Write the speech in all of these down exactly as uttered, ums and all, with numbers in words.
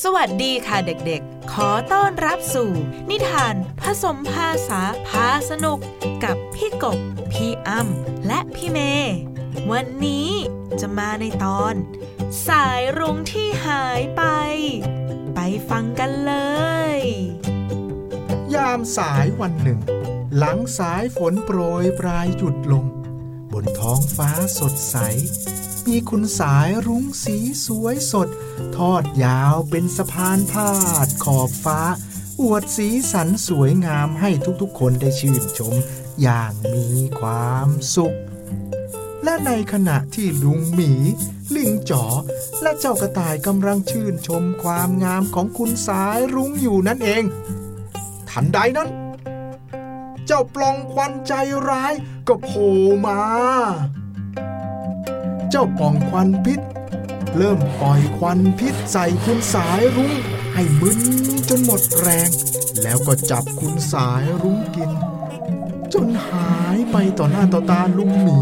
สวัสดีค่ะเด็กๆขอต้อนรับสู่นิทานผสมภาษาพาสนุกกับพี่กบพี่อ้ำและพี่เมย์วันนี้จะมาในตอนสายรุ้งที่หายไปไปฟังกันเลยยามสายวันหนึ่งหลังสายฝนโปรยปรายหยุดลงบนท้องฟ้าสดใสมีคุณสายรุ้งสีสวยสดทอดยาวเป็นสะพานพาดขอบฟ้าอวดสีสันสวยงามให้ทุกๆคนได้ชื่นชมอย่างมีความสุขและในขณะที่ลุงหมีลิงจ๋อและเจ้ากระต่ายกำลังชื่นชมความงามของคุณสายรุ้งอยู่นั่นเองทันใดนั้นเจ้าปล่องควันใจร้ายก็โผล่มาเจ้าปล่องควันพิษเริ่มปล่อยควันพิษใส่คุณสายรุ้งให้มึนจนหมดแรงแล้วก็จับคุณสายรุ้งกินจนหายไปต่อหน้าต่อตาลุงหมี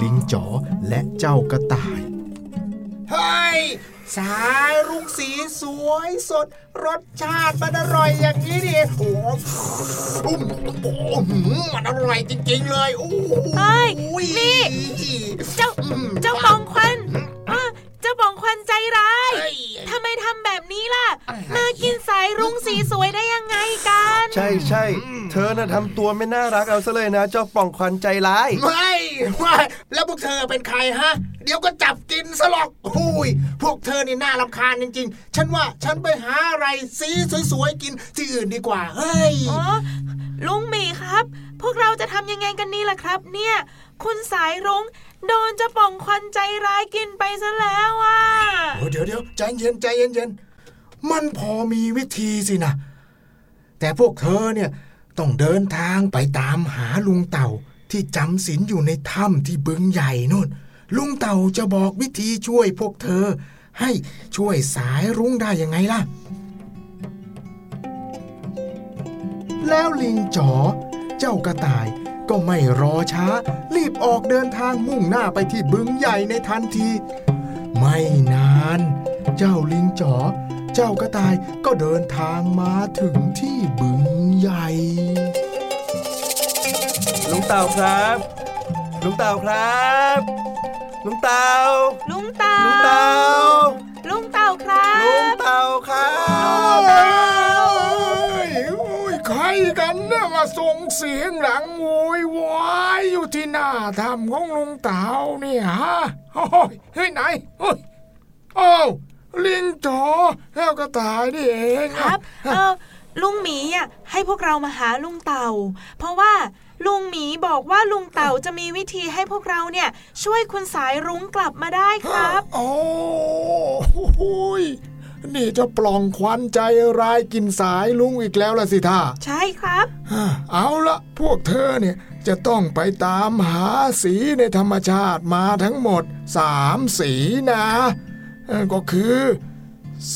ลิงจ๋อและเจ้ากระต่ายเฮ้ยสายรุ้งสีสวยสดรสชาติมันอร่อยอย่างนี้ดิโอ้โหมันอร่อยจริงๆเลยโอ้ยนี่เจ้าเจ้าปองควันเจ้าปองควันใจร้ายทำไมทำแบบนี้ล่ะมากินสายรุ้งสีสวยได้ยังไงกันใช่ใช่เธอน่ะทำตัวไม่น่ารักเอาซะเลยนะเจ้าปองควันใจร้ายไม่ไม่แล้วพวกเธอเป็นใครฮะเดี๋ยวก็จับกินซะหรอกหูยพวกเธอนี่น่ารำคาญจริงๆฉันว่าฉันไปหาอะไรสีสวยๆกินที่อื่นดีกว่าเฮ้ยอ๋อลุงหมีครับพวกเราจะทำยังไงกันนี่ล่ะครับเนี่ยคุณสายรุ้งโดนจะป่องควันใจร้ายกินไปซะแล้วอ่ะเดี๋ยวๆใจเย็นใจเย็นๆมันพอมีวิธีสินะแต่พวกเธอเนี่ยต้องเดินทางไปตามหาลุงเต่าที่จำศีลอยู่ในถ้ำที่บึงใหญ่นู่นลุงเต่าจะบอกวิธีช่วยพวกเธอให้ช่วยสายรุ้งได้ยังไงล่ะแล้วลิงจ๋อเจ้ากระต่ายก็ไม่รอช้ารีบออกเดินทางมุ่งหน้าไปที่บึงใหญ่ในทันทีไม่นานเจ้าลิงจ๋อเจ้ากระต่ายก็เดินทางมาถึงที่บึงใหญ่ลุงเต่าครับลุงเต่าครับลุงเต่าลุงเต่าลุงเต่าครับลุงเต่าครับใครกันเนี่ยมาส่งเสียงดังโวยวายอยู่ที่หน้าถ้ำของลุงเต่าเนี่ยฮะโอ้ยเฮ้ยไหนโอ้ยโอ้ลิงจ๋อแล้วก็ตายนี่เองครับเออลุงหมีอ่ะให้พวกเรามาหาลุงเต่าเพราะว่าลุงหมีบอกว่าลุงเต่าจะมีวิธีให้พวกเราเนี่ยช่วยคุณสายรุ้งกลับมาได้ครับโอ้โหนี่จะปล่องควันใจร้ายกินสายรุ้งอีกแล้วล่ะสิท่าใช่ครับเอาละพวกเธอเนี่ยจะต้องไปตามหาสีในธรรมชาติมาทั้งหมดสามสีนะก็คือ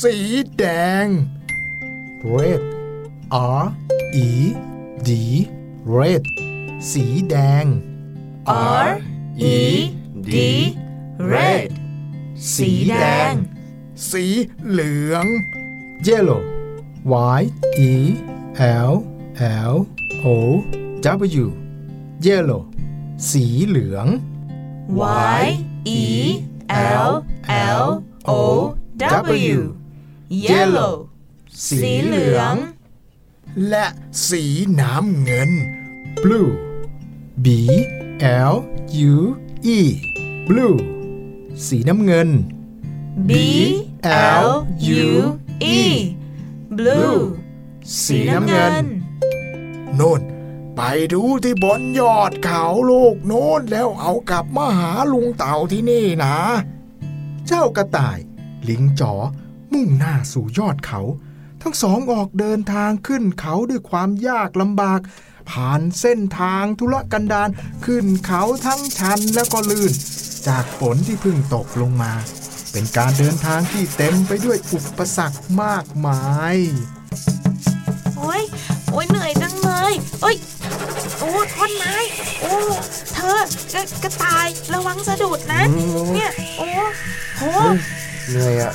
สีแดง red r e d red สีแดง r e d red สีแดงสีเหลือง yellow y e l l o w yellow สีเหลือง y e l l o w yellow สีเหลืองและสีน้ำเงิน blue b l u e blue สีน้ำเงิน b l u e blue สีน้ำเงินโน่นไปดูที่บนยอดเขาลูกโน่นแล้วเอากลับมาหาลุงเต่าที่นี่นะเจ้ากระต่ายลิงจ๋อมุ่งหน้าสู่ยอดเขาทั้งสองออกเดินทางขึ้นเขาด้วยความยากลำบากผ่านเส้นทางทุรกันดารขึ้นเขาทั้งชันและก็ลื่นจากฝนที่เพิ่งตกลงมาเป็นการเดินทางที่เต็มไปด้วยอุปสรรคมากมายโอ๊ยโอ๊ยเหนื่อยจังเลยโอ๊ยโอ้ท่อนไม้โอ้เธอกระกระต่ายระวังสะดุดนะเนี่ยโอ้โหเหนื่อยอะ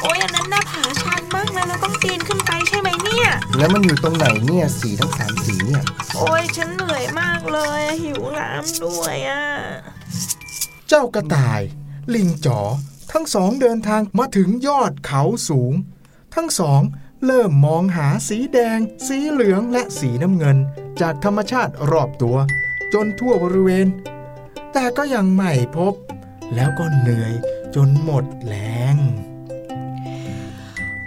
โอ้ยอันนั้นหน้าผาชันมากเลยเราต้องปีนขึ้นไปใช่ไหมเนี่ยแล้วมันอยู่ตรงไหนเนี่ยสีทั้งสามสีเนี่ยโอ้ยฉันเหนื่อยมากเลยหิวน้ำด้วยอ่ะเจ้ากระต่ายลิงจ๋อทั้งสองเดินทางมาถึงยอดเขาสูงทั้งสองเริ่มมองหาสีแดงสีเหลืองและสีน้ำเงินจากธรรมชาติรอบตัวจนทั่วบริเวณแต่ก็ยังไม่พบแล้วก็เหนื่อยจนหมดแรง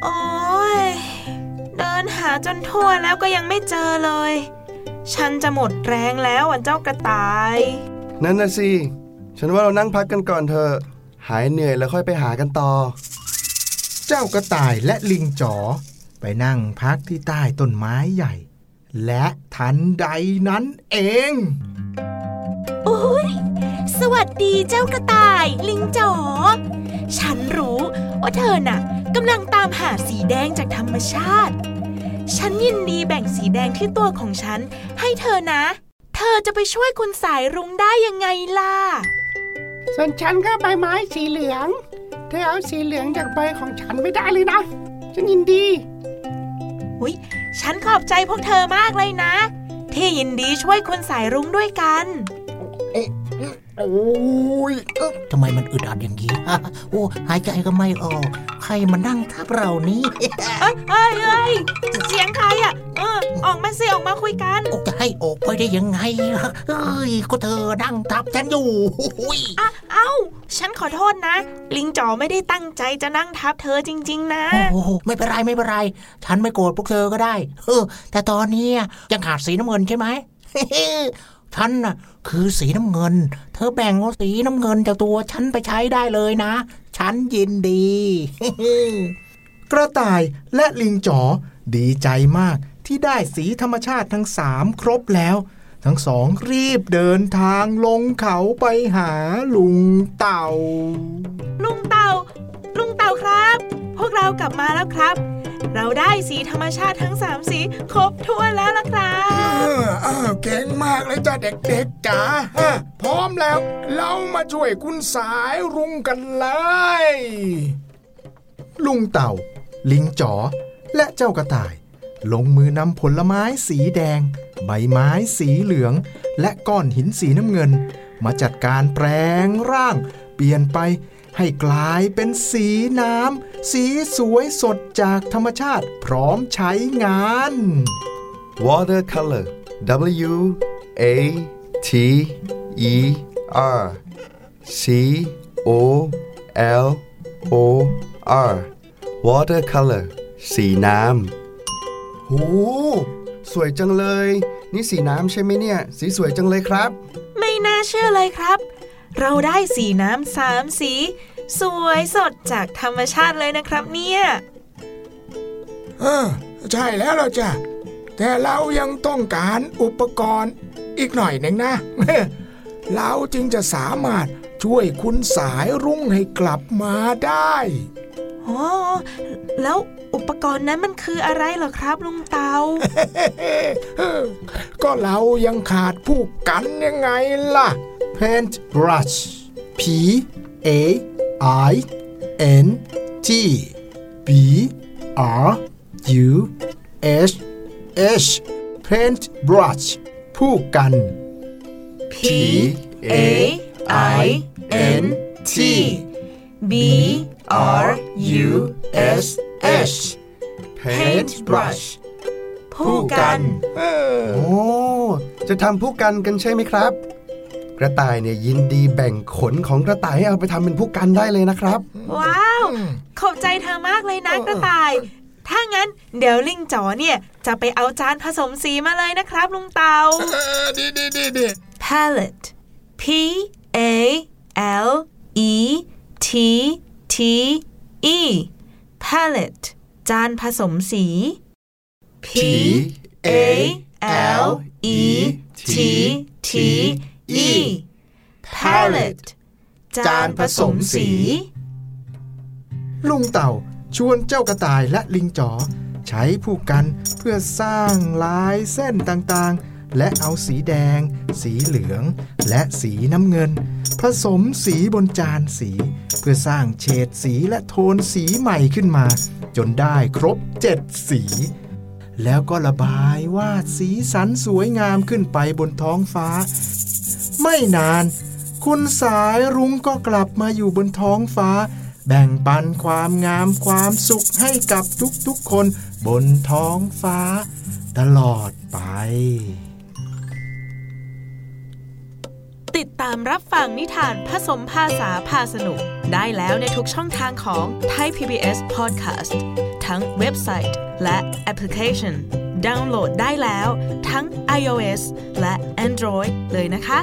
โอ้ยเดินหาจนทั่วแล้วก็ยังไม่เจอเลยฉันจะหมดแรงแล้วอ่ะเจ้ากระต่ายนั่นน่ะสิฉันว่าเรานั่งพักกันก่อนเถอะหายเหนื่อยแล้วค่อยไปหากันต่อเจ้ากระต่ายและลิงจ๋อไปนั่งพักที่ใต้ต้นไม้ใหญ่และทันใดนั้นเองโอ้ยสวัสดีเจ้ากระต่ายลิงจ๋อฉันรู้ว่าเธอน่ะกำลังตามหาสีแดงจากธรรมชาติฉันยินดีแบ่งสีแดงที่ตัวของฉันให้เธอนะเธอจะไปช่วยคุณสายรุ้งได้ยังไงล่ะส่วนฉันก็ใบไม้สีเหลืองเธอเอาสีเหลืองจากใบของฉันไม่ได้เลยนะฉันยินดีอุ๊ยฉันขอบใจพวกเธอมากเลยนะที่ยินดีช่วยคุณสายรุ้งด้วยกันเอ๊ะโอ้ยทำไมมันอึดอัดอย่างนี้โอ้หายใจก็ไม่ออกใครมานั่งทับเรานี้เอ้ยเอ้ยเสียงใครอ่ะเออออกมาสิออกมาคุยกันจะให้ออกไปได้ยังไงเอ้ยก็เธอนั่งทับฉันอยู่อ่ะเอ้าฉันขอโทษนะลิงจ๋อไม่ได้ตั้งใจจะนั่งทับเธอจริงๆนะโอ้ไม่เป็นไรไม่เป็นไรฉันไม่โกรธพวกเธอก็ได้เออแต่ตอนนี้ยังขาดสีน้ำเงินใช่ไหมฉันน่ะคือสีน้ำเงินเธอแบ่งเอาสีน้ำเงินจากตัวฉันไปใช้ได้เลยนะฉันยินดี กระต่ายและลิงจ๋อดีใจมากที่ได้สีธรรมชาติทั้งสามครบแล้วทั้งสองรีบเดินทางลงเขาไปหาลุงเต่าลุงเต่าลุงเต่าครับพวกเรากลับมาแล้วครับเราได้สีธรรมชาติทั้งสามสีครบทั่วแล้วล่ะครับเออเก่งมากเลยจ้าเด็กๆจ๋าพร้อมแล้วเรามาช่วยคุณสายรุ้งกันเลยลุงเต่าลิงจ๋อและเจ้ากระต่ายลงมือนำผลไม้สีแดงใบไม้สีเหลืองและก้อนหินสีน้ำเงินมาจัดการแปลงร่างเปลี่ยนไปให้กลายเป็นสีน้ำสีสวยสดจากธรรมชาติพร้อมใช้งาน Watercolor W A T E R C O L O R Watercolor สีน้ำโหสวยจังเลยนี่สีน้ำใช่ไหมเนี่ยสีสวยจังเลยครับไม่น่าเชื่อเลยครับเราได้สีน้ำสามสีสวยสดจากธรรมชาติเลยนะครับเนี่ยเออใช่แล้วล่ะจ้ะแต่เรายังต้องการอุปกรณ์อีกหน่อยหนึ่งนะเราจึงจะสามารถช่วยคุณสายรุ้งให้กลับมาได้อ๋อแล้วอุปกรณ์นั้นมันคืออะไรเหรอครับลุงเตา ก็เรายังขาดผู้กันยังไงล่ะPaint brush P A I N T B R U S H Paint brush ผู้กัน P A I N T B R U S H Paint brush ผู้กันโอ้จะทำผู้กันกันใช่ไหมครับกระต่ายเนี่ยยินดีแบ่งขนของกระต่ายให้เอาไปทำเป็นผู้กันได้เลยนะครับว้าวขอบใจเธอมากเลยนะกระต่ายถ้างั้นเดี๋ยวลิงจ๋อเนี่ยจะไปเอาจานผสมสีมาเลยนะครับลุงเตาดีดีดีดี Palette P A L E T T E Palette จานผสมสี P A L E T T E Palette จานผสมสีลุงเต่าชวนเจ้ากระต่ายและลิงจ๋อใช้ผู้กันเพื่อสร้างลายเส้นต่างๆและเอาสีแดงสีเหลืองและสีน้ำเงิน ผสมสีบนจานสีเพื่อสร้างเฉดสีและโทนสีใหม่ขึ้นมาจนได้ครบเจ็ดสีแล้วก็ระบายวาดสีสันสวยงามขึ้นไปบนท้องฟ้าไม่นานคุณสายรุ้งก็กลับมาอยู่บนท้องฟ้าแบ่งปันความงามความสุขให้กับทุกๆคนบนท้องฟ้าตลอดไปติดตามรับฟังนิทานผสมภาษาพาสนุกได้แล้วในทุกช่องทางของ Thai พี บี เอส Podcast ทั้งเว็บไซต์และแอปพลิเคชันดาวน์โหลดได้แล้วทั้ง iOS และ Android เลยนะคะ